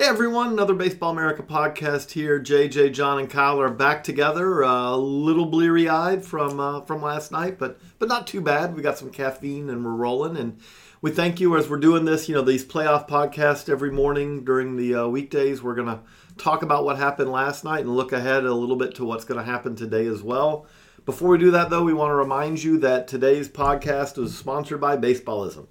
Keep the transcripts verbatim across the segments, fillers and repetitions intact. Hey everyone, another Baseball America podcast here. J J, John, and Kyle are back together, uh, a little bleary-eyed from uh, from last night, but but not too bad. We got some caffeine and we're rolling, and we thank you as we're doing this. You know, these playoff podcasts every morning during the uh, weekdays, we're going to talk about what happened last night and look ahead a little bit to what's going to happen today as well. Before we do that, though, we want to remind you that today's podcast is sponsored by Baseballism.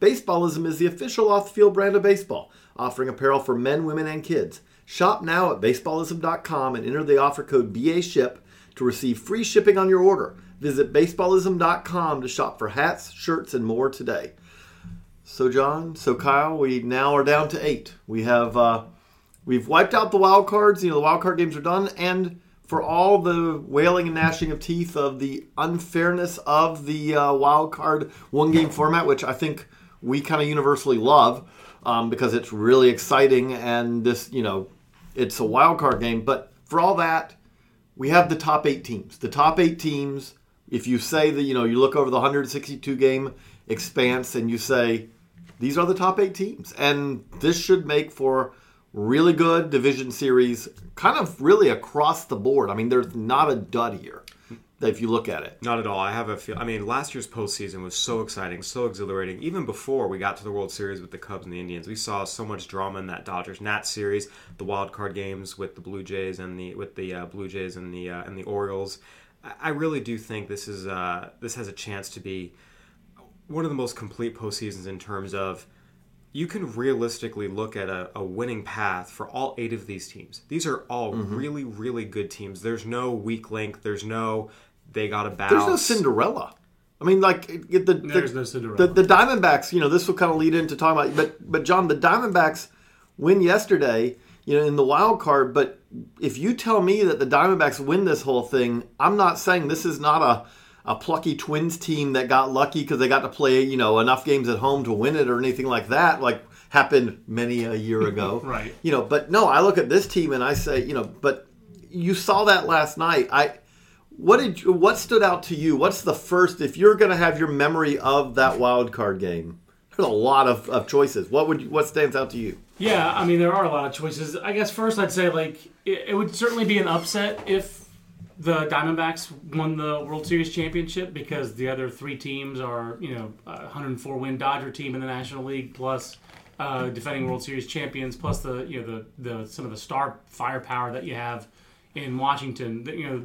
Baseballism is the official off-the-field brand of baseball, offering apparel for men, women, and kids. Shop now at baseballism dot com and enter the offer code B A S H I P to receive free shipping on your order. Visit baseballism dot com to shop for hats, shirts, and more today. So John, so Kyle, we now are down to eight. We have, uh, we've wiped out the wild cards. You know, the wild card games are done. And for all the wailing and gnashing of teeth of the unfairness of the uh, wild card one-game format, which I think we kind of universally love, Um, because it's really exciting, and this, you know, it's a wild card game. But for all that, we have the top eight teams. The top eight teams, if you say that, you know, you look over the one hundred sixty-two game expanse and you say, these are the top eight teams. And this should make for really good division series, kind of really across the board. I mean, there's not a dud here. If you look at it. Not at all. I have a feel. I mean, last year's postseason was so exciting, so exhilarating. Even before we got to the World Series with the Cubs and the Indians, we saw so much drama in that Dodgers-Nats series, the wild card games with the Blue Jays and the with the uh, Blue Jays and the uh, and the Orioles. I really do think this is uh, this has a chance to be one of the most complete postseasons in terms of you can realistically look at a, a winning path for all eight of these teams. These are all mm-hmm. really, really good teams. There's no weak link. There's no They got a bounce. There's no Cinderella. I mean, like the the, There's no Cinderella. the the Diamondbacks. You know, this will kind of lead into talking about. But but John, the Diamondbacks win yesterday. You know, in the wild card. But if you tell me that the Diamondbacks win this whole thing, I'm not saying this is not a a plucky Twins team that got lucky because they got to play, you know, enough games at home to win it or anything like that. Like happened many a year ago. Right. You know, but no, I look at this team and I say, you know, but you saw that last night. I. What did you, what stood out to you? What's the first, if you're going to have your memory of that wild card game? There's a lot of, of choices. What would you, what stands out to you? Yeah, I mean, there are a lot of choices. I guess first I'd say, like, it, it would certainly be an upset if the Diamondbacks won the World Series championship because the other three teams are, you know, a one hundred four win Dodger team in the National League plus uh, defending World Series champions plus the, you know, the, the some of the star firepower that you have in Washington. You know,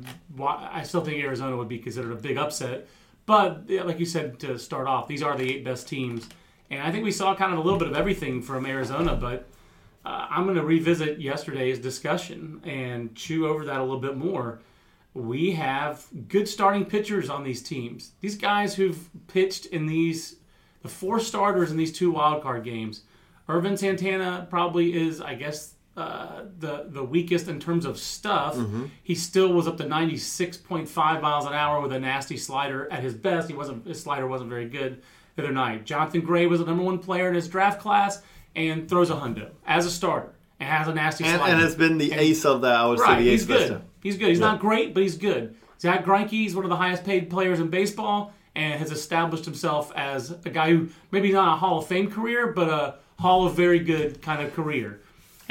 I still think Arizona would be considered a big upset. But like you said to start off, these are the eight best teams. And I think we saw kind of a little bit of everything from Arizona. But uh, I'm going to revisit yesterday's discussion and chew over that a little bit more. We have good starting pitchers on these teams. These guys who've pitched in these, the four starters in these two wildcard games. Irvin Santana probably is, I guess, Uh, the the weakest in terms of stuff. Mm-hmm. He still was up to ninety-six point five miles an hour with a nasty slider at his best. He wasn't his slider wasn't very good the other night. Jonathan Gray was the number one player in his draft class and throws a hundo as a starter and has a nasty and, slider. And has been the and, ace of the I would right, say the ace. He's good. He's good. He's yeah. not great, but he's good. Zach Greinke is one of the highest paid players in baseball and has established himself as a guy who maybe not a Hall of Fame career, but a Hall of Very Good kind of career.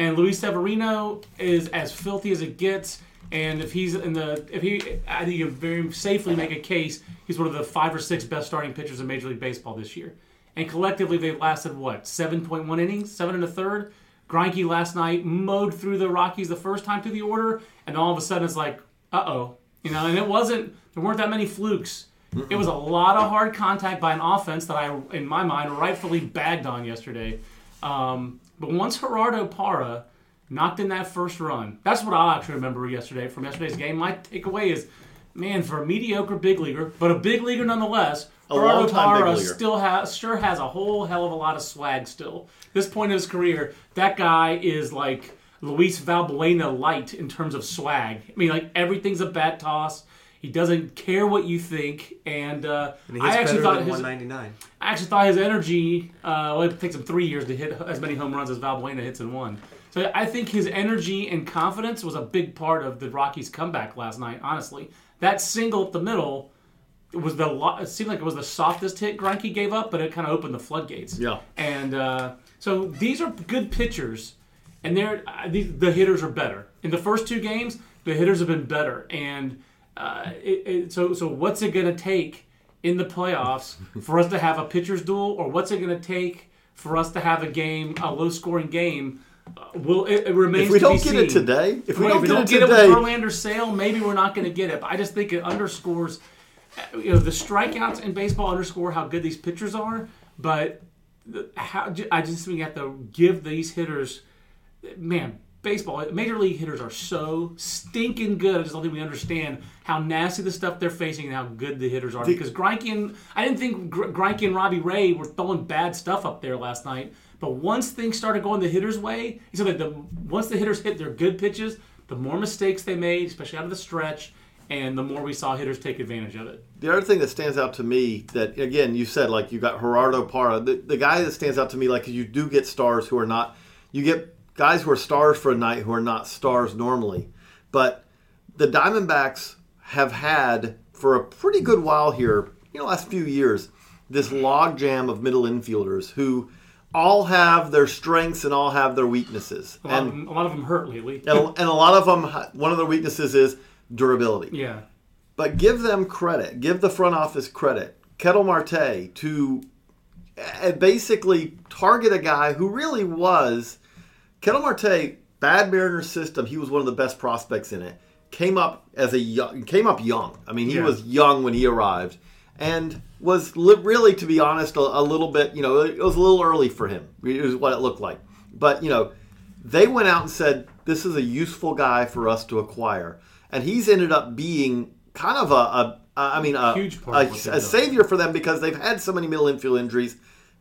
And Luis Severino is as filthy as it gets, and if he's in the, if he, I think you can very safely make a case he's one of the five or six best starting pitchers in Major League Baseball this year. And collectively, they've lasted what seven point one innings, seven and a third. Greinke last night mowed through the Rockies the first time through the order, and all of a sudden it's like, uh-oh. You know, and it wasn't, there weren't that many flukes. Mm-mm. It was a lot of hard contact by an offense that I, in my mind, rightfully bagged on yesterday. Um, but once Gerardo Parra knocked in that first run, that's what I actually remember yesterday from yesterday's game. My takeaway is, man, for a mediocre big leaguer, but a big leaguer nonetheless, a Gerardo Parra still has, sure has a whole hell of a lot of swag still. At this point in his career, that guy is like Luis Valbuena light in terms of swag. I mean, like, everything's a bat toss. He doesn't care what you think, and, uh, and he hits I actually thought his one ninety-nine. I actually thought his energy. Uh, well, it takes him three years to hit as many home runs as Valbuena hits in one. So I think his energy and confidence was a big part of the Rockies' comeback last night. Honestly, that single up the middle was the. It seemed like it was the softest hit Greinke gave up, but it kind of opened the floodgates. Yeah, and uh, so these are good pitchers, and they're the hitters are better. In the first two games, the hitters have been better, and. Uh, it, it, so, so what's it going to take in the playoffs for us to have a pitcher's duel, or what's it going to take for us to have a game, a low-scoring game? Uh, will it, it remains to be seen. If we don't get it today, if we don't get it today, with Verlander Sale, maybe we're not going to get it. But I just think it underscores, you know, the strikeouts in baseball underscore how good these pitchers are. But the, how I just think we have to give these hitters, man. Baseball, major league hitters are so stinking good. I just don't think we understand how nasty the stuff they're facing and how good the hitters are. The, because Greinke and I didn't think Greinke and Robbie Ray were throwing bad stuff up there last night. But once things started going the hitters' way, so that the once the hitters hit their good pitches, the more mistakes they made, especially out of the stretch, and the more we saw hitters take advantage of it. The other thing that stands out to me that again you said like you got Gerardo Parra, the, the guy that stands out to me like you do get stars who are not you get. Guys who are stars for a night who are not stars normally. But the Diamondbacks have had, for a pretty good while here, you know, last few years, this logjam of middle infielders who all have their strengths and all have their weaknesses. A lot, and, of, them, a lot of them hurt lately. and, and a lot of them, one of their weaknesses is durability. Yeah. But give them credit. Give the front office credit. Ketel Marte to basically target a guy who really was... Ketel Marte, bad Mariners system, he was one of the best prospects in it. Came up as a young, came up young. I mean, he yeah. was young when he arrived, and was li- really, to be honest, a, a little bit. You know, it was a little early for him. It was what it looked like. But you know, they went out and said this is a useful guy for us to acquire, and he's ended up being kind of a, a, a I mean, a, huge a, a, a savior for them because they've had so many middle infield injuries.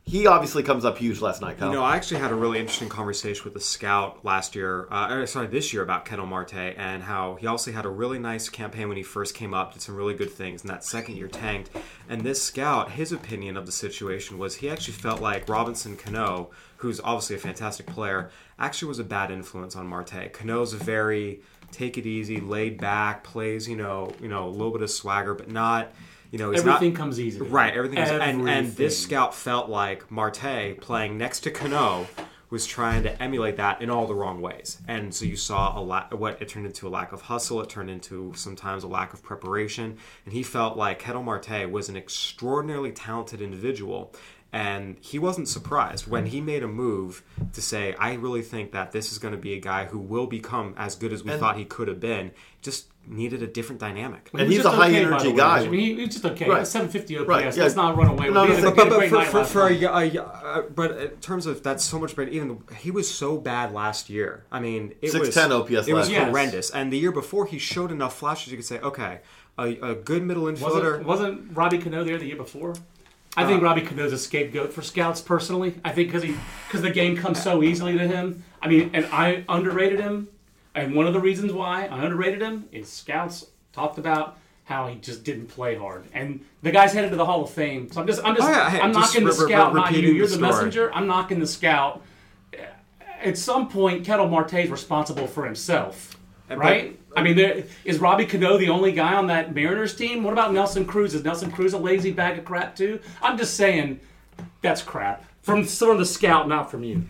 He obviously comes up huge last night, Kyle. You know, I actually had a really interesting conversation with a scout last year, uh, or sorry, this year about Ketel Marte and how he also had a really nice campaign when he first came up, did some really good things, and that second year tanked. And this scout, his opinion of the situation was he actually felt like Robinson Cano, who's obviously a fantastic player, actually was a bad influence on Marte. Cano's a very take it easy, laid back, plays, you know, you know, a little bit of swagger, but not... You know, everything not, comes easy. Right, everything comes everything. And, and this scout felt like Marte playing next to Cano was trying to emulate that in all the wrong ways. And so you saw a la- what it turned into a lack of hustle. It turned into sometimes a lack of preparation. And he felt like Ketel Marte was an extraordinarily talented individual. And he wasn't surprised when he made a move to say, I really think that this is going to be a guy who will become as good as we and, thought he could have been. Just needed a different dynamic. And he's a high-energy guy. I mean, he's just okay. Right. seven fifty O P S. Right. Yeah. Let's not run away with no, no, but, but, for, for, for a, a, a, but in terms of that's so much better. Even the, he was so bad last year. I mean, it was six ten O P S. It was horrendous. Yes. And the year before, he showed enough flashes you could say, okay, a, a good middle infielder. Wasn't, wasn't Robbie Cano there the year before? I think Robbie Cano's a scapegoat for scouts, personally. I think because he, because the game comes so easily to him. I mean, and I underrated him. And one of the reasons why I underrated him is scouts talked about how he just didn't play hard. And the guy's headed to the Hall of Fame. So I'm just, I'm just, oh, yeah, hey, I'm just knocking re- the scout, re- not you. You're the, the messenger. I'm knocking the scout. At some point, Ketel Marte's responsible for himself, right? But, I mean, there, is Robbie Cano the only guy on that Mariners team? What about Nelson Cruz? Is Nelson Cruz a lazy bag of crap too? I'm just saying, that's crap from from the scout, not from you.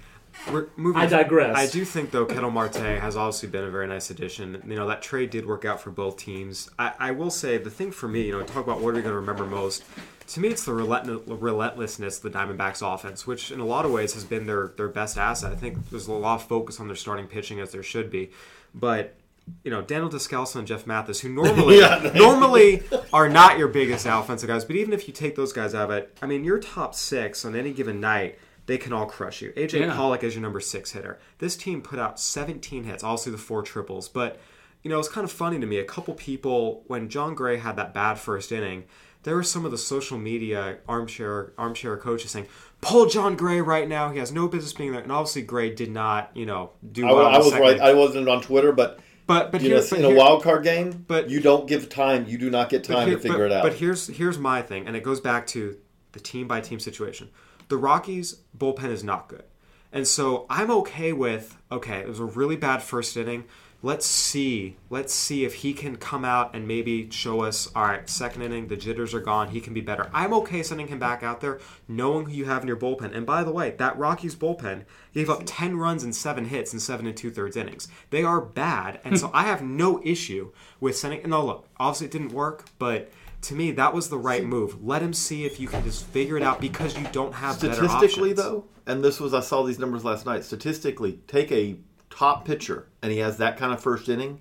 We're moving I digress. To, I do think though, Ketel Marte has obviously been a very nice addition. You know, that trade did work out for both teams. I, I will say the thing for me, you know, talk about what are we going to remember most. to me, it's the relentlessness of the Diamondbacks' offense, which in a lot of ways has been their, their best asset. I think there's a lot of focus on their starting pitching, as there should be. But, you know, Daniel Descalso and Jeff Mathis, who normally yeah, normally are not your biggest offensive guys, but even if you take those guys out of it, I mean, your top six on any given night, they can all crush you. A J yeah. Pollock is your number six hitter. This team put out seventeen hits, also the four triples. But, you know, it's kind of funny to me. A couple people, when John Gray had that bad first inning, there were some of the social media armchair armchair coaches saying, pull John Gray right now. He has no business being there. And obviously Gray did not, you know, do well. I, I was right. I wasn't on Twitter, but, but, but, you here, know, but in here, a wild card game, but, you don't give time. You do not get time here, to figure but, it out. But here's here's my thing, and it goes back to the team-by-team situation. The Rockies' bullpen is not good. And so I'm okay with, okay, it was a really bad first inning. Let's see. Let's see if he can come out and maybe show us, all right, second inning, the jitters are gone. He can be better. I'm okay sending him back out there knowing who you have in your bullpen. And by the way, that Rockies bullpen gave up ten runs and seven hits in seven and two-thirds innings. They are bad. And so I have no issue with sending. No, look, obviously it didn't work, but to me, that was the right move. Let him see if you can just figure it out because you don't have better options. Statistically, though, and this was, I saw these numbers last night. Statistically, take a top pitcher and he has that kind of first inning.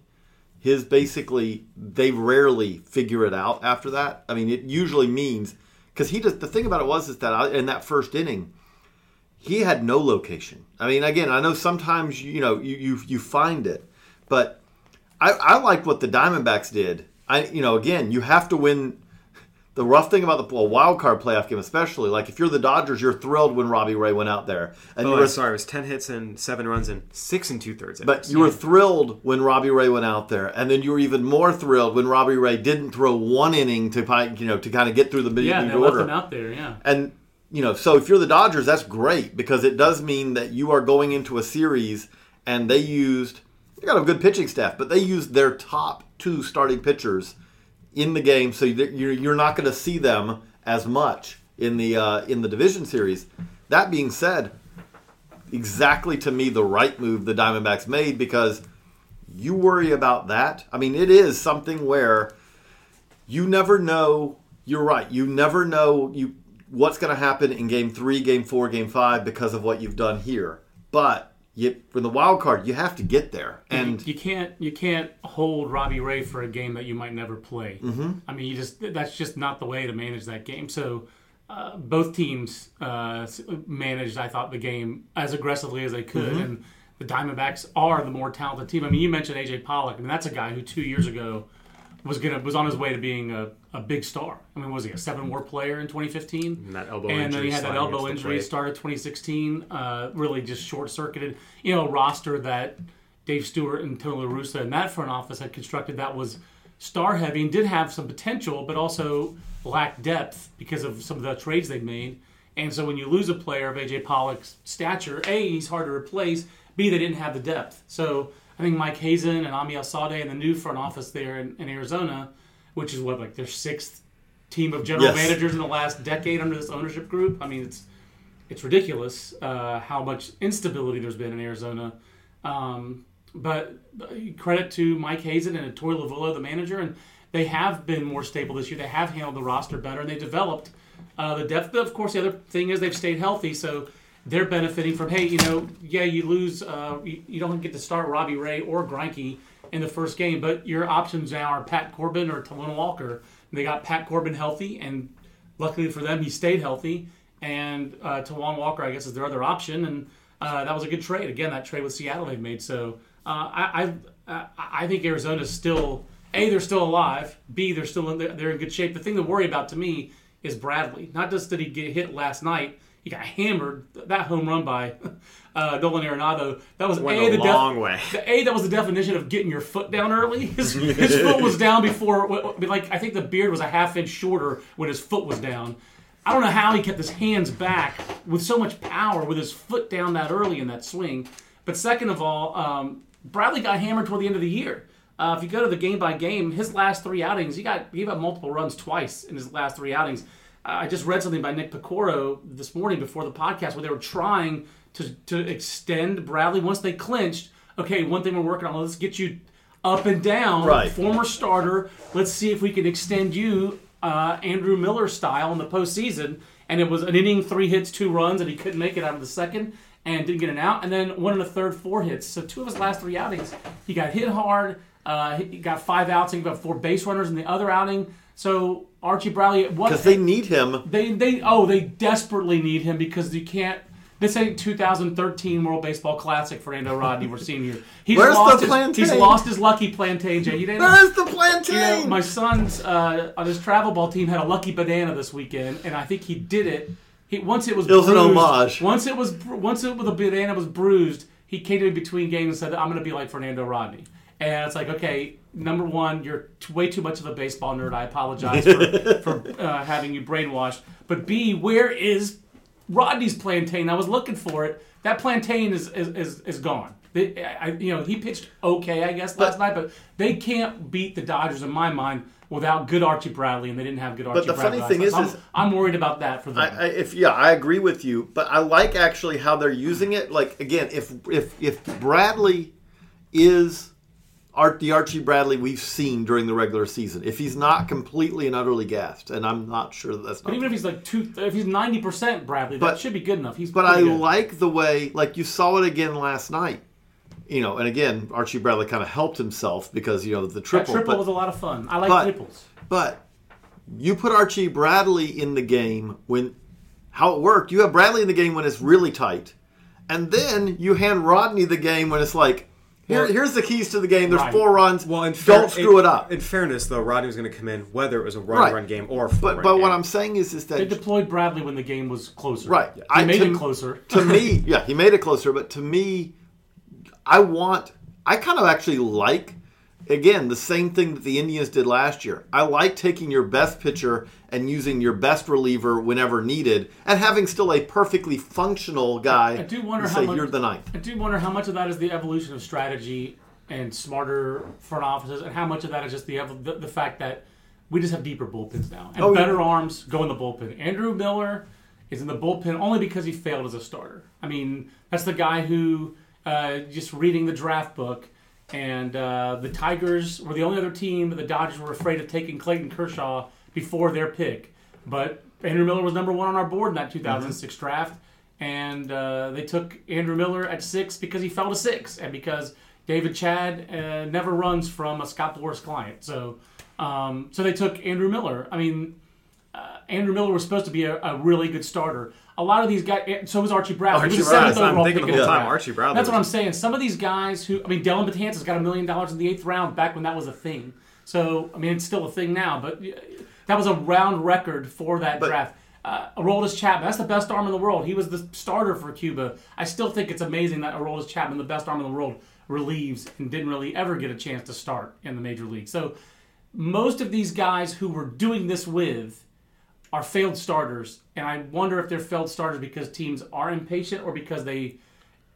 His basically, they rarely figure it out after that. I mean, it usually means because he does. The thing about it was is that I, in that first inning, he had no location. I mean, again, I know sometimes you know you you, you find it, but I, I like what the Diamondbacks did. I, you know, again, you have to win. The rough thing about the a wild card playoff game, especially, like if you're the Dodgers, you're thrilled when Robbie Ray went out there. And oh, you were, I'm sorry, it was ten hits and seven runs and six and two thirds. But you were thrilled when Robbie Ray went out there, and then you were even more thrilled when Robbie Ray didn't throw one inning to you know to kind of get through the middle order. Yeah, they left him out there. Yeah, and you know, so if you're the Dodgers, that's great because it does mean that you are going into a series, and they used. They got a good pitching staff, but they used their top two starting pitchers in the game, so you're not going to see them as much in the uh, in the division series. That being said, exactly to me the right move the Diamondbacks made because you worry about that. I mean, it is something where you never know. You're right. You never know you what's going to happen in Game three, Game four, Game five because of what you've done here, but you, for the wild card, you have to get there, and you, you can't you can't hold Robbie Ray for a game that you might never play. Mm-hmm. I mean, you just that's just not the way to manage that game. So, uh, both teams uh, managed, I thought, the game as aggressively as they could, mm-hmm. and the Diamondbacks are the more talented team. I mean, you mentioned A J Pollock, I mean, that's a guy who two years ago was gonna was on his way to being a, a big star. I mean, was he a seven WAR player in twenty fifteen? And that elbow and injury then he had that elbow injury. Started twenty sixteen, uh, really just short circuited. You know, a roster that Dave Stewart and Tony La Russa and that front office had constructed that was star heavy and did have some potential, but also lacked depth because of some of the trades they made. And so when you lose a player of A J Pollock's stature, A, he's hard to replace. B, they didn't have the depth. So I think Mike Hazen and Ami Alzadeh and the new front office there in, in Arizona, which is what, like their sixth team of general yes. managers in the last decade under this ownership group. I mean, it's it's ridiculous uh, how much instability there's been in Arizona. Um, but credit to Mike Hazen and Torey Lavello, the manager, and they have been more stable this year. They have handled the roster better, and they developed uh, the depth. But of course, the other thing is they've stayed healthy, so they're benefiting from, hey, you know, yeah, you lose, uh, you, you don't get to start Robbie Ray or Greinke in the first game, but your options now are Pat Corbin or Talon Walker. And they got Pat Corbin healthy, and luckily for them, he stayed healthy. And uh, Talon Walker, I guess, is their other option, and uh, that was a good trade. Again, that trade with Seattle they made. So uh, I, I I think Arizona's still, A, they're still alive. B, they're still in, they're in good shape. The thing to worry about to me is Bradley. Not just did he get hit last night. He got hammered. That home run by uh, Nolan Arenado. That was Went a, a the long def- way. The, a that was the definition of getting your foot down early. His, his foot was down before. Like I think the beard was a half inch shorter when his foot was down. I don't know how he kept his hands back with so much power with his foot down that early in that swing. But second of all, um, Bradley got hammered toward the end of the year. Uh, if you go to the game by game, his last three outings, he got he gave up multiple runs twice in his last three outings. I just read something by Nick Picoro this morning before the podcast where they were trying to, to extend Bradley once they clinched. Okay, one thing we're working on, let's get you up and down, right. Former starter. Let's see if we can extend you uh, Andrew Miller style in the postseason, and it was an inning, three hits, two runs, and he couldn't make it out of the second and didn't get an out, and then one and a third, four hits. So two of his last three outings, he got hit hard, uh, he got five outs, and he got four base runners in the other outing. So Archie Bradley, because they need him, they they oh they desperately need him because you can't. This ain't two thousand thirteen World Baseball Classic Fernando Rodney we're seeing here. He's Where's lost the his, plantain? He's lost his lucky plantain, Jay. He didn't, Where's the plantain? You know, my son's uh, on his travel ball team had a lucky banana this weekend, and I think he did it. He once it was it bruised, was an homage. Once it was once it was, the banana was bruised, he came to me between games and said, "I'm going to be like Fernando Rodney." And it's like, okay, number one, you're way too much of a baseball nerd. I apologize for, for uh, having you brainwashed. But B, where is Rodney's plantain? I was looking for it. That plantain is is, is, is gone. They, I, you know, he pitched okay, I guess, last but, night, but they can't beat the Dodgers in my mind without good Archie Bradley, and they didn't have good Archie Bradley. But the Bradley funny thing is, so I'm, is, I'm worried about that for them. I, I, if yeah, I agree with you, but I like actually how they're using it. Like again, if if if Bradley is Art, the Archie Bradley we've seen during the regular season, if he's not completely and utterly gassed, and I'm not sure that that's not. But even if he's like two, if he's ninety percent Bradley, but, that should be good enough. He's. But I good. like the way, like you saw it again last night, you know. And again, Archie Bradley kind of helped himself because you know the triple. That triple but, was a lot of fun. I like but, triples. But you put Archie Bradley in the game when how it worked. You have Bradley in the game when it's really tight, and then you hand Rodney the game when it's like. Here, here's the keys to the game. There's right. four runs. Well, and don't screw it, it up. In fairness, though, Rodney was going to come in whether it was a run-run right. run game or a four-run game. But, but what I'm saying is, is that... They deployed Bradley when the game was closer. Right. He I, made to, it closer. To me, yeah, he made it closer. But to me, I want... I kind of actually like, again, the same thing that the Indians did last year. I like taking your best pitcher and using your best reliever whenever needed and having still a perfectly functional guy I do wonder to say how much, you're the ninth. I do wonder how much of that is the evolution of strategy and smarter front offices and how much of that is just the the, the fact that we just have deeper bullpens now and oh, better yeah. arms go in the bullpen. Andrew Miller is in the bullpen only because he failed as a starter. I mean, that's the guy who, uh, just reading the draft book, and uh, the Tigers were the only other team that the Dodgers were afraid of taking Clayton Kershaw before their pick. But Andrew Miller was number one on our board in that two thousand six mm-hmm. draft. And uh, they took Andrew Miller at six because he fell to six. And because David Chad uh, never runs from a Scott Boras client. So um, so they took Andrew Miller. I mean, uh, Andrew Miller was supposed to be a, a really good starter. A lot of these guys... So was Archie Bradley. Archie he was Bradley. I'm thinking the whole time. Archie Bradley. That's what I'm saying. Some of these guys who... I mean, Dellin Betances got a million dollars in the eighth round back when that was a thing. So, I mean, it's still a thing now, but... That was a round record for that but, draft. Uh, Aroldis Chapman, that's the best arm in the world. He was the starter for Cuba. I still think it's amazing that Aroldis Chapman, the best arm in the world, relieves and didn't really ever get a chance to start in the major league. So most of these guys who we're doing this with are failed starters, and I wonder if they're failed starters because teams are impatient or because they...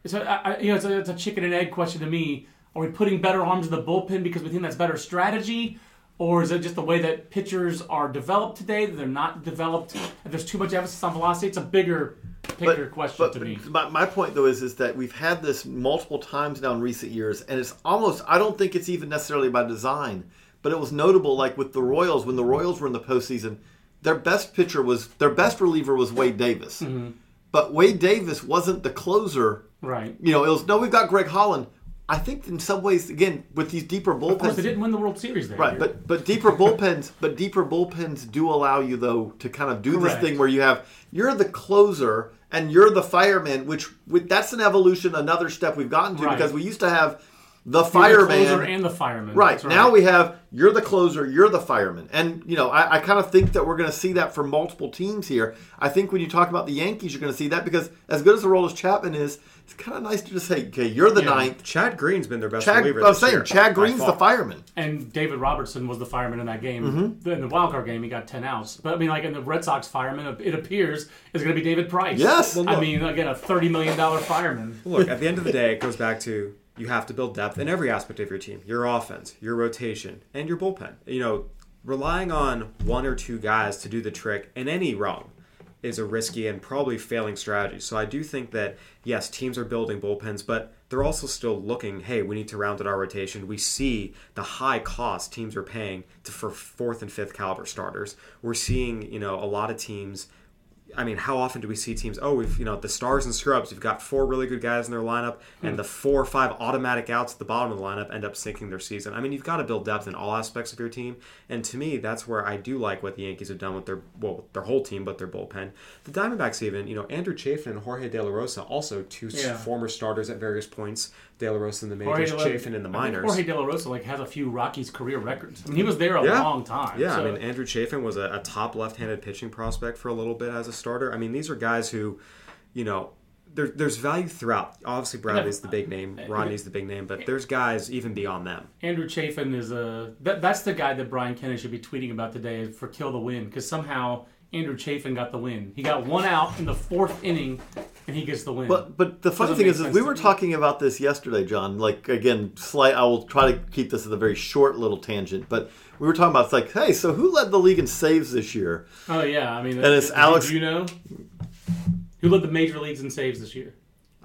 So I, you know, it's a, it's a chicken and egg question to me. Are we putting better arms in the bullpen because we think that's better strategy? Or is it just the way that pitchers are developed today, that they're not developed, and there's too much emphasis on velocity? It's a bigger picture but, question but, to me. My, my point, though, is, is that we've had this multiple times now in recent years, and it's almost, I don't think it's even necessarily by design, but it was notable, like with the Royals, when the Royals were in the postseason, their best pitcher was, their best reliever was Wade Davis. Mm-hmm. But Wade Davis wasn't the closer. Right. You know, it was, no, we've got Greg Holland. I think in some ways, again, with these deeper bullpens... Of course, they didn't win the World Series there. Right, but, but deeper bullpens but deeper bullpens do allow you, though, to kind of do Correct. This thing where you have... You're the closer, and you're the fireman, which with, that's an evolution, another step we've gotten to, right. because we used to have the fireman... the closer and the fireman. Right. right, now we have, you're the closer, you're the fireman. And, you know, I, I kind of think that we're going to see that for multiple teams here. I think when you talk about the Yankees, you're going to see that, because as good as the Aroldis Chapman is... It's kind of nice to just say, okay, you're the yeah. ninth. Chad Green's been their best Chad, reliever. I was saying, year, Chad Green's the fireman. And David Robertson was the fireman in that game. Mm-hmm. In the wildcard game, he got ten outs. But, I mean, like in the Red Sox fireman, it appears, is going to be David Price. Yes. Well, I mean, again, a thirty million dollars fireman. Look, at the end of the day, it goes back to you have to build depth in every aspect of your team. Your offense, your rotation, and your bullpen. You know, relying on one or two guys to do the trick in any realm is a risky and probably failing strategy. So I do think that, yes, teams are building bullpens, but they're also still looking, hey, we need to round out our rotation. We see the high cost teams are paying to, for fourth and fifth caliber starters. We're seeing, you know, a lot of teams. I mean, how often do we see teams, oh, we've, you know, the stars and scrubs, you've got four really good guys in their lineup, hmm. and the four or five automatic outs at the bottom of the lineup end up sinking their season. I mean, you've got to build depth in all aspects of your team, and to me, that's where I do like what the Yankees have done with their, well, their whole team, but their bullpen. The Diamondbacks even, you know, Andrew Chafin and Jorge De La Rosa, also two yeah. former starters at various points, De La Rosa in the majors, Jorge Chafin in the minors. I mean, Jorge De La Rosa, like, has a few Rockies career records. I mean, he was there a yeah. long time. Yeah, so. I mean, Andrew Chafin was a, a top left-handed pitching prospect for a little bit as a starter. I mean, these are guys who, you know, there, there's value throughout. Obviously, Bradley's the big name, Rodney's the big name, but there's guys even beyond them. Andrew Chafin is a that, that's the guy that Brian Kennedy should be tweeting about today for Kill the Win, because somehow Andrew Chafin got the win. He got one out in the fourth inning, and he gets the win. But but the funny thing is, is we were talking about this yesterday, John. Like, again, slight. I will try to keep this as a very short little tangent, but we were talking about, it's like, hey, so who led the league in saves this year? Oh, yeah. I mean, and it's Alex. Do you know? Who led the major leagues in saves this year?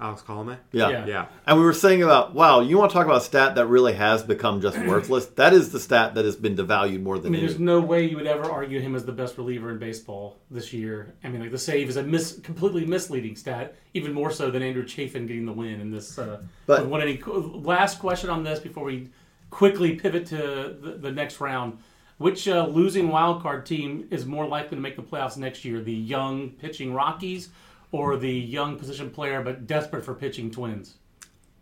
Alex Colomay? Yeah. yeah. yeah. And we were saying about, wow, you want to talk about a stat that really has become just worthless? That is the stat that has been devalued more than I mean, any. There's no way you would ever argue him as the best reliever in baseball this year. I mean, like, the save is a mis- completely misleading stat, even more so than Andrew Chafin getting the win in this. Uh, but what any last question on this before we quickly pivot to the, the next round. Which uh, losing wildcard team is more likely to make the playoffs next year? The young pitching Rockies or the young position player but desperate for pitching Twins?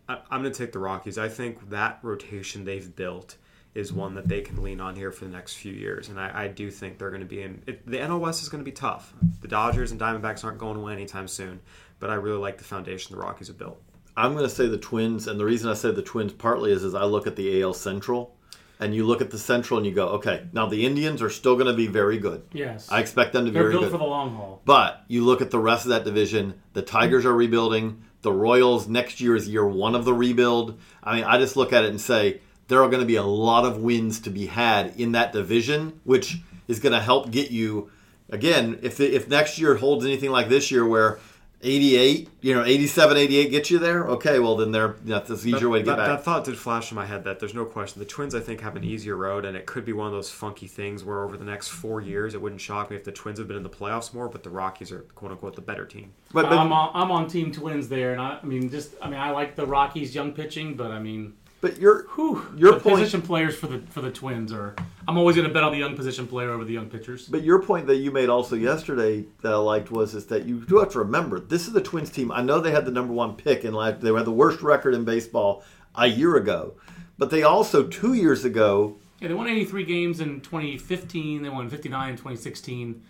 I, I'm going to take the Rockies. I think that rotation they've built is one that they can lean on here for the next few years. And I, I do think they're going to be in – the N L West is going to be tough. The Dodgers and Diamondbacks aren't going away anytime soon. But I really like the foundation the Rockies have built. I'm going to say the Twins, and the reason I say the Twins partly is, is I look at the A L Central, and you look at the Central and you go, okay, now the Indians are still going to be very good. Yes. I expect them to be very good. They're built for the long haul. But you look at the rest of that division, the Tigers are rebuilding, the Royals next year is year one of the rebuild. I mean, I just look at it and say there are going to be a lot of wins to be had in that division, which is going to help get you, again, if the, if next year holds anything like this year where eighty-eight, you know, eighty-seven, eighty-eight gets you there? Okay, well, then they're, you know, that's an easier that, way to get that, back. That thought did flash in my head that there's no question. The Twins, I think, have an easier road, and it could be one of those funky things where over the next four years, it wouldn't shock me if the Twins have been in the playoffs more, but the Rockies are, quote-unquote, the better team. But, but, I'm, on, I'm on Team Twins there, and I, I mean, just, I mean, I like the Rockies' young pitching, but, I mean... But your, whew, your the point, position players for the for the Twins are. I'm always going to bet on the young position player over the young pitchers. But your point that you made also yesterday that I liked was is that you do have to remember this is the Twins team. I know they had the number one pick in life. They had the worst record in baseball a year ago, but they also two years ago. Yeah, they won eighty-three games in twenty fifteen. They won fifty-nine in twenty sixteen.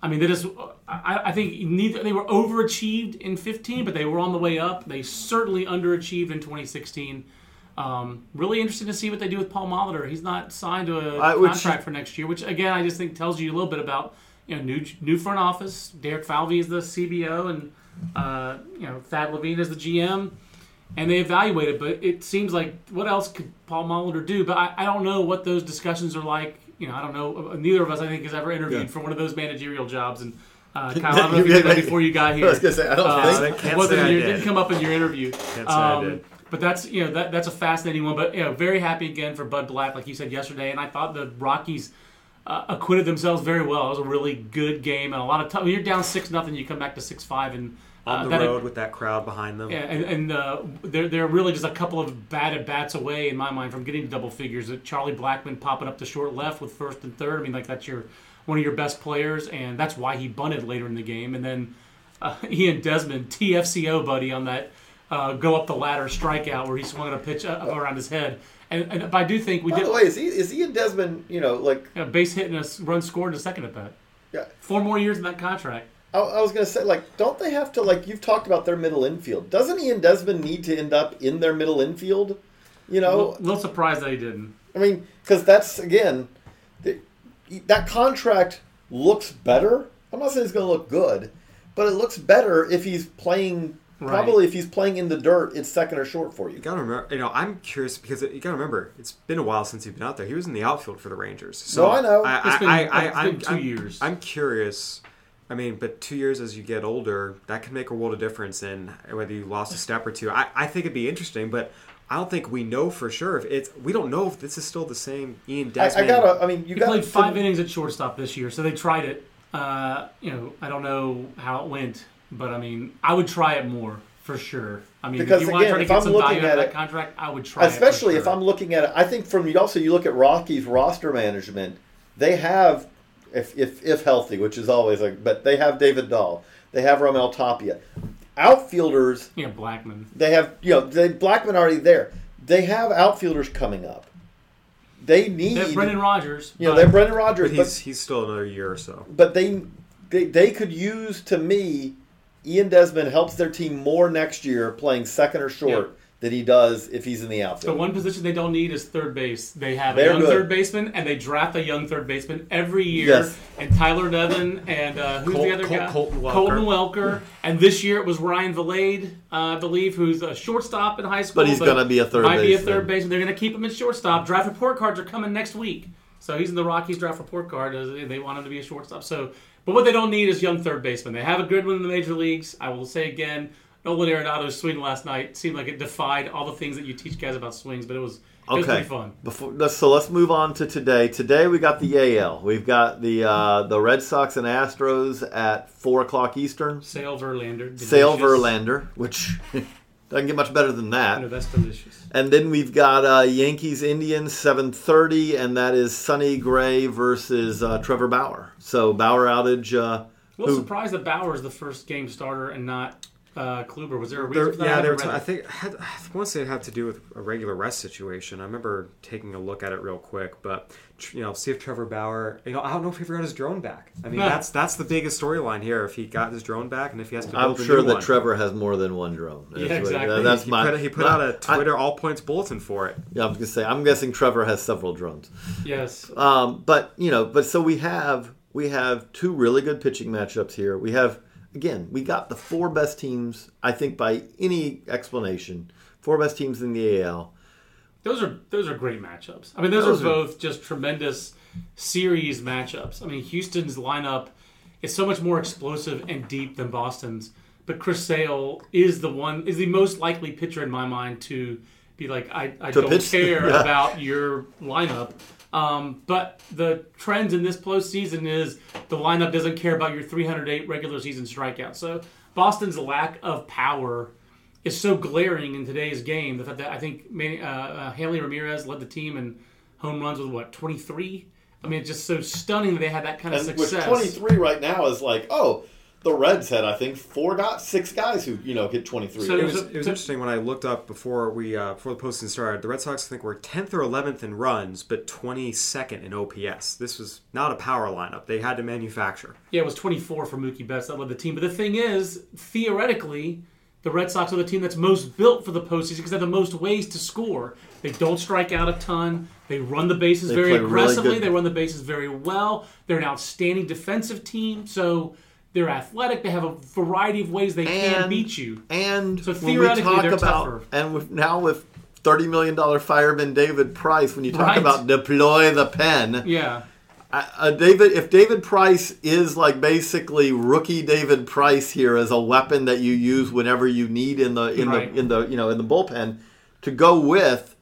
I mean, they just. I, I think neither they were overachieved in fifteen, but they were on the way up. They certainly underachieved in twenty sixteen. Um, really interesting to see what they do with Paul Molitor. He's not signed to a I, which, contract for next year, which, again, I just think tells you a little bit about, you know, new new front office. Derek Falvey is the C B O, and, uh, you know, Thad Levine is the G M. And they evaluate it, but it seems like what else could Paul Molitor do? But I, I don't know what those discussions are like. You know, I don't know. Neither of us, I think, has ever interviewed yeah. for one of those managerial jobs. And, uh, Kyle, I don't know if you did that before you got here. I was going to say, I don't uh, think. Can't well, say I did. It didn't come up in your interview. Can't um, say I did. But that's, you know, that that's a fascinating one. But, you know, very happy again for Bud Black, like you said yesterday. And I thought the Rockies uh, acquitted themselves very well. It was a really good game and a lot of time. You're down six nothing, you come back to six five and uh, on the that, road with that crowd behind them. Yeah, and, and uh, they're they're really just a couple of bad at bats away in my mind from getting to double figures. Charlie Blackmon popping up to short left with first and third. I mean, like that's your one of your best players, and that's why he bunted later in the game. And then uh, Ian Desmond, T F C O buddy, on that. Uh, go up the ladder strikeout where he swung a pitch up around his head. And, and I do think we By did... By the way, is, he, is Ian Desmond, you know, like... A base hit and a run scored and a second at bat. Yeah. Four more years in that contract. I, I was going to say, like, don't they have to, like, you've talked about their middle infield. Doesn't Ian Desmond need to end up in their middle infield? You know? A little, little surprised that he didn't. I mean, because that's, again, the, that contract looks better. I'm not saying it's going to look good, but it looks better if he's playing... Right. Probably if he's playing in the dirt, it's second or short for you. You gotta remember, you know, I'm curious because you gotta remember, it's been a while since he's been out there. He was in the outfield for the Rangers. So no, I know. I, it's I, been, I, I, it's I, been two I'm, years. I'm curious I mean, but two years as you get older, that can make a world of difference in whether you lost a step or two. I, I think it'd be interesting, but I don't think we know for sure if it's. We don't know if this is still the same Ian Desmond. I, I gotta. I mean, you he gotta, played five innings at shortstop this year, so they tried it. Uh, you know, I don't know how it went, but I mean, I would try it more for sure. I mean, because if you again, want to try to get some value out of that contract, I would try. Especially it for sure. If I'm looking at it, I think from also you look at Rocky's roster management. They have. If, if if healthy, which is always like, but they have David Dahl, they have Romel Tapia, outfielders. Yeah, Blackmon. They have you know they Blackmon already there. They have outfielders coming up. They need they have Brendan Rodgers. You know they have Brendan Rodgers. But he's but, he's still another year or so. But they they they could use to me. Ian Desmond helps their team more next year playing second or short. Yep. Than he does if he's in the outfield. The one position they don't need is third base. They have They're a young good. third baseman, and they draft a young third baseman every year. Yes. And Tyler Nevin, and uh, who's Col- the other Col- guy? Colton Welker. Colton Welker. And this year it was Ryan Valade, uh, I believe, who's a shortstop in high school. But he's going to be a third baseman. Might base be a third baseman. They're going to keep him at shortstop. Draft report cards are coming next week. So he's in the Rockies draft report card. They want him to be a shortstop. So, but what they don't need is young third baseman. They have a good one in the major leagues. I will say again, Nolan Arenado's swing last night seemed like it defied all the things that you teach guys about swings, but it was, it okay. was pretty fun. Before, so let's move on to today. Today we got the A L. We've got the uh, the Red Sox and Astros at four o'clock Eastern. Sale Verlander. Delicious. Sale Verlander, which doesn't get much better than that. No, that's delicious. And then we've got uh, Yankees-Indians, seven thirty, and that is Sonny Gray versus uh, Trevor Bauer. So Bauer outage. Uh, well, who, surprised that Bauer is the first game starter and not... Uh, Kluber, was there a reason there, for that? Yeah, there was, I think had, I want to say it had to do with a regular rest situation. I remember taking a look at it real quick, but you know, see if Trevor Bauer. You know, I don't know if he ever got his drone back. I mean, no. that's that's the biggest storyline here. If he got his drone back, and if he has to, I'm build sure a new that one. Trevor has more than one drone. That's yeah, exactly. What, that's he, my, put, he put my, out a Twitter I, all points bulletin for it. Yeah, I was gonna say. I'm guessing Trevor has several drones. Yes. Um, but you know, but so we have we have two really good pitching matchups here. We have. Again, we got the four best teams, I think, by any explanation. Four best teams in the A L. Those are those are great matchups. I mean, those, those are both are... just tremendous series matchups. I mean, Houston's lineup is so much more explosive and deep than Boston's. But Chris Sale is the one is the most likely pitcher in my mind to be like, I, I don't pitch. care yeah. about your lineup. Um, but the trends in this postseason is the lineup doesn't care about your three hundred eight regular season strikeouts. So Boston's lack of power is so glaring in today's game that I think uh, uh, Hanley Ramirez led the team in home runs with, what, twenty-three? I mean, it's just so stunning that they had that kind of and success. With twenty-three right now is like, oh, the Reds had, I think, four guys, six guys who, you know, hit twenty-three. So it was, it was interesting when I looked up before we uh, before the postseason started. The Red Sox, I think, were tenth or eleventh in runs, but twenty-second in O P S. This was not a power lineup. They had to manufacture. Yeah, it was twenty-four for Mookie Betts that led the team. But the thing is, theoretically, the Red Sox are the team that's most built for the postseason because they have the most ways to score. They don't strike out a ton. They run the bases they very aggressively. Really they run the bases very well. They're an outstanding defensive team. So... They're athletic. They have a variety of ways they and, can beat you. And so theoretically, when we talk they're about, tougher. And with, now with thirty million dollars fireman David Price, when you talk right. about deploy the pen, yeah, uh, David. If David Price is like basically rookie David Price here as a weapon that you use whenever you need in the in right. the in the you know in the bullpen to go with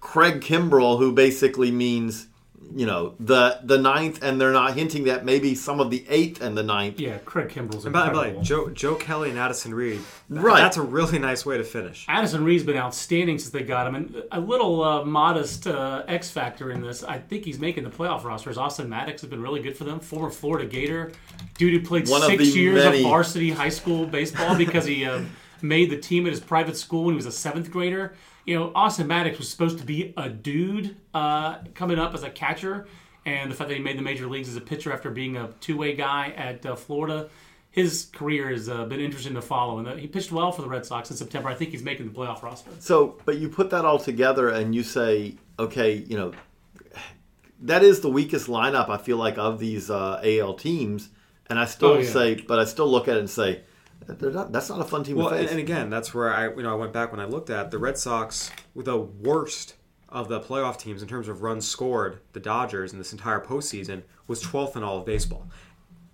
Craig Kimbrell, who basically means. You know, the the ninth, and they're not hinting that maybe some of the eighth and the ninth. Yeah, Craig Kimbrell's incredible. And by the way, Joe, Joe Kelly and Addison Reed. That, right. That's a really nice way to finish. Addison Reed's been outstanding since they got him. And a little uh, modest uh, X factor in this. I think he's making the playoff rosters. Austin Maddox has been really good for them. Former Florida Gator. Dude who played One six of years many. of varsity high school baseball because he uh, made the team at his private school when he was a seventh grader. You know, Austin Maddox was supposed to be a dude uh, coming up as a catcher, and the fact that he made the major leagues as a pitcher after being a two-way guy at uh, Florida, his career has uh, been interesting to follow. And he pitched well for the Red Sox in September. I think he's making the playoff roster. So, but you put that all together and you say, okay, you know, that is the weakest lineup I feel like of these uh, A L teams, and I still oh, yeah. say, but I still look at it and say. Not, that's not a fun team well, to face. And again, that's where I you know I went back when I looked at the Red Sox were the worst of the playoff teams in terms of runs scored. The Dodgers in this entire postseason was twelfth in all of baseball.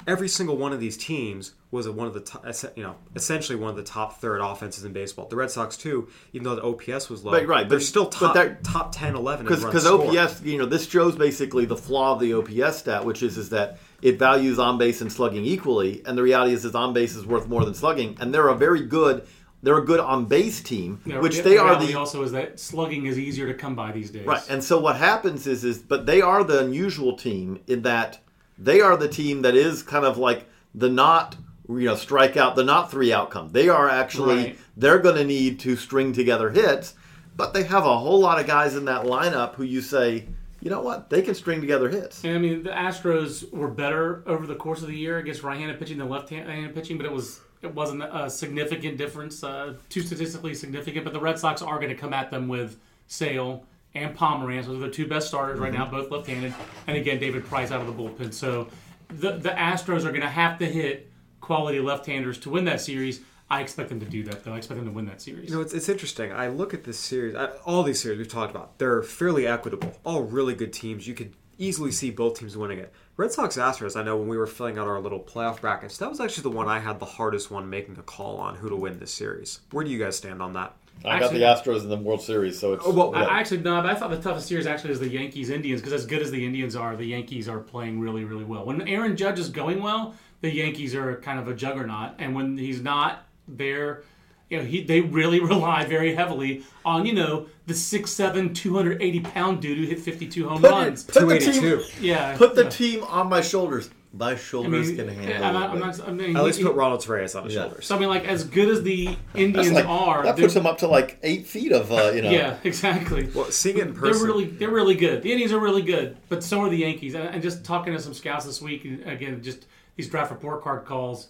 every single one of these teams was a, one of the to, you know essentially one of the top third offenses in baseball. The Red Sox too, even though the O P S was low, but, right? But they're still top but top ten, eleven because O P S. You know, this shows basically the flaw of the O P S stat, which is is that it values on base and slugging equally, and the reality is is on base is worth more than slugging, and they're a very good. They're a good on-base team, yeah, which they are the... also is that slugging is easier to come by these days. Right, and so what happens is, is but they are the unusual team in that they are the team that is kind of like the not, you know, strikeout, the not three outcome. They are actually, right. They're going to need to string together hits, but they have a whole lot of guys in that lineup who you say, you know what, they can string together hits. And I mean, the Astros were better over the course of the year against right-handed pitching than left-handed pitching, but it was... It wasn't a significant difference, uh, too statistically significant, but the Red Sox are going to come at them with Sale and Pomeranz. Those are the two best starters right now, both left-handed. And again, David Price out of the bullpen. So the, the Astros are going to have to hit quality left-handers to win that series. I expect them to do that, though. I expect them to win that series. You know, it's, it's interesting. I look at this series, I, all these series we've talked about, they're fairly equitable. All really good teams. You could easily see both teams winning it. Red Sox-Astros, I know when we were filling out our little playoff brackets, that was actually the one I had the hardest one making a call on who to win this series. Where do you guys stand on that? I actually, got the Astros in the World Series, so it's... Well, yeah. I actually, no, but I thought the toughest series actually is the Yankees-Indians, because as good as the Indians are, the Yankees are playing really, really well. When Aaron Judge is going well, the Yankees are kind of a juggernaut, and when he's not there... You know, he, they really rely very heavily on, you know, the six seven, two eighty pound dude who hit fifty-two home put runs. It, put two eighty-two. The team, yeah, put the yeah. team on my shoulders. My shoulders I mean, can handle I'm not, I'm not, I mean, At least he, put Ronald Reyes on his yeah. shoulders. So, I mean, like, as good as the Indians like, are... That puts them up to, like, eight feet of, uh, you know... Yeah, exactly. Well, seeing it in person... They're really, they're really good. The Indians are really good, but so are the Yankees. And, and just talking to some scouts this week, and again, just these draft report card calls...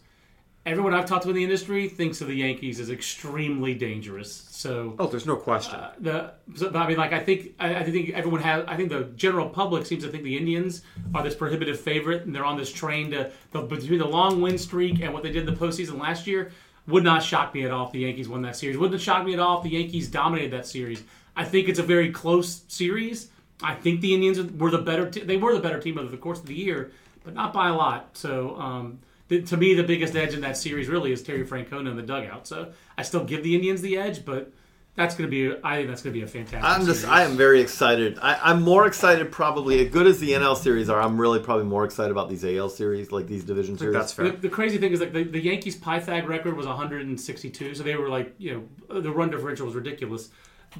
Everyone I've talked to in the industry thinks of the Yankees as extremely dangerous. So, oh, there's no question. Uh, the, so, but I mean, like I think I, I think everyone has. I think the general public seems to think the Indians are this prohibitive favorite, and they're on this train to the, between the long win streak and what they did in the postseason last year. Would not shock me at all if the Yankees won that series. Wouldn't shock me at all if the Yankees dominated that series. I think it's a very close series. I think the Indians were the better. Te- they were the better team over the course of the year, but not by a lot. So. Um, To me, the biggest edge in that series really is Terry Francona in the dugout. So I still give the Indians the edge, but that's going to be. I think that's going to be a fantastic. I'm just. Series. I am very excited. I, I'm more excited probably as good as the N L series are. I'm really probably more excited about these A L series, like these division series. That's fair. The, the crazy thing is like the, the Yankees' Pythag record was one hundred sixty-two, so they were like you know the run differential was ridiculous.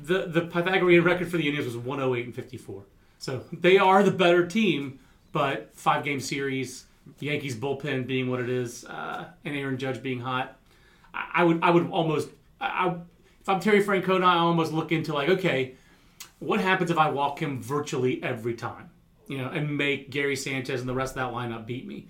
The the Pythagorean record for the Indians was one oh eight and fifty-four. So they are the better team, but five game series. The Yankees bullpen being what it is, uh, and Aaron Judge being hot, I, I would I would almost I, if I'm Terry Francona, I almost look into like, okay, what happens if I walk him virtually every time, you know, and make Gary Sanchez and the rest of that lineup beat me?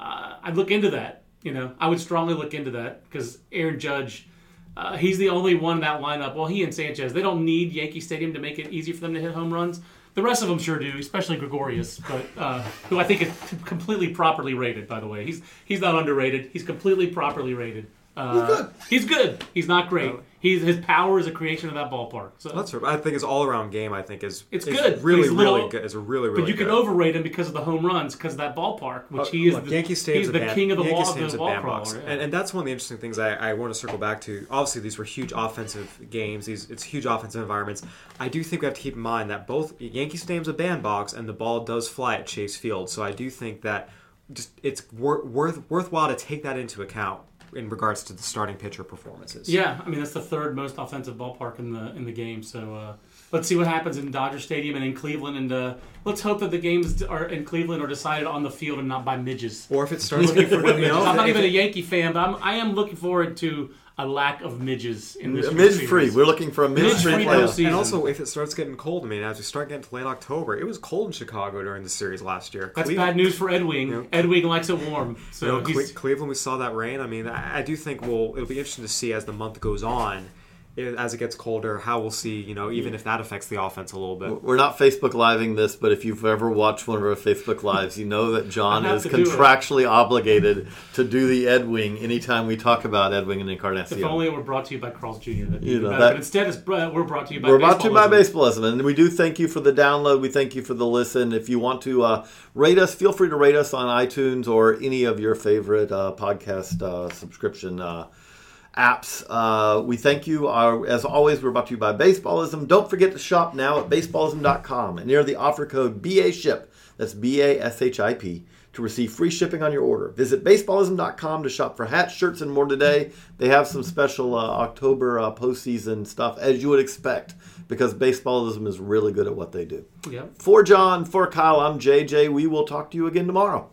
Uh, I'd look into that, you know, I would strongly look into that because Aaron Judge, uh, he's the only one in that lineup. Well, he and Sanchez, they don't need Yankee Stadium to make it easy for them to hit home runs. The rest of them sure do, especially Gregorius, but uh, who I think is completely properly rated. By the way, he's he's not underrated. He's completely properly rated. Uh, he's good. He's good. He's not great. He's his power is a creation of that ballpark. So that's right. I think his all around game. I think is it's, it's good. Really, he's little, really good. It's really really. But you good. Can overrate him because of the home runs, because of that ballpark, which uh, he is. Look, the, Yankee Stadium's he's the band, king of the Yankee wall of the ball box. Yeah. And, and that's one of the interesting things I, I want to circle back to. Obviously, these were huge offensive games. These it's huge offensive environments. I do think we have to keep in mind that both Yankee Stadium's a bandbox, and the ball does fly at Chase Field. So I do think that just it's wor- worth worthwhile to take that into account. In regards to the starting pitcher performances, yeah, I mean that's the third most offensive ballpark in the in the game. So uh, let's see what happens in Dodger Stadium and in Cleveland, and uh, let's hope that the games are in Cleveland are decided on the field and not by midgets. Or if it starts looking for midgets, I'm not even a Yankee fan, but I'm I am looking forward to a lack of midgets in this. Midge free, we're looking for a midge free playoff. And also, if it starts getting cold, I mean, as we start getting to late October, it was cold in Chicago during the series last year. That's Cleveland. Bad news for Edwing. You know, Edwing likes it warm. So you know, Cleveland, we saw that rain. I mean, I do think we'll it'll be interesting to see as the month goes on as it gets colder, how we'll see, you know, even if that affects the offense a little bit. We're not Facebook Living this, but if you've ever watched one of our Facebook Lives, you know that John is contractually obligated to do the Ed Wing anytime we talk about Ed Wing and Encarnacion. If only it were brought to you by Carl's Junior That'd be you know, better. That, but instead, it's, we're brought to you by Baseballism. We're brought to you by Baseballism. And we do thank you for the download. We thank you for the listen. If you want to uh, rate us, feel free to rate us on iTunes or any of your favorite uh, podcast uh, subscription uh apps. Uh, we thank you. Our, as always, we're brought to you by Baseballism. Don't forget to shop now at baseballism dot com and enter the offer code B A S H I P, that's B A S H I P, to receive free shipping on your order. Visit baseballism dot com to shop for hats, shirts, and more today. They have some special uh, October uh, postseason stuff, as you would expect, because Baseballism is really good at what they do. Yep. For John, for Kyle, I'm J J. We will talk to you again tomorrow.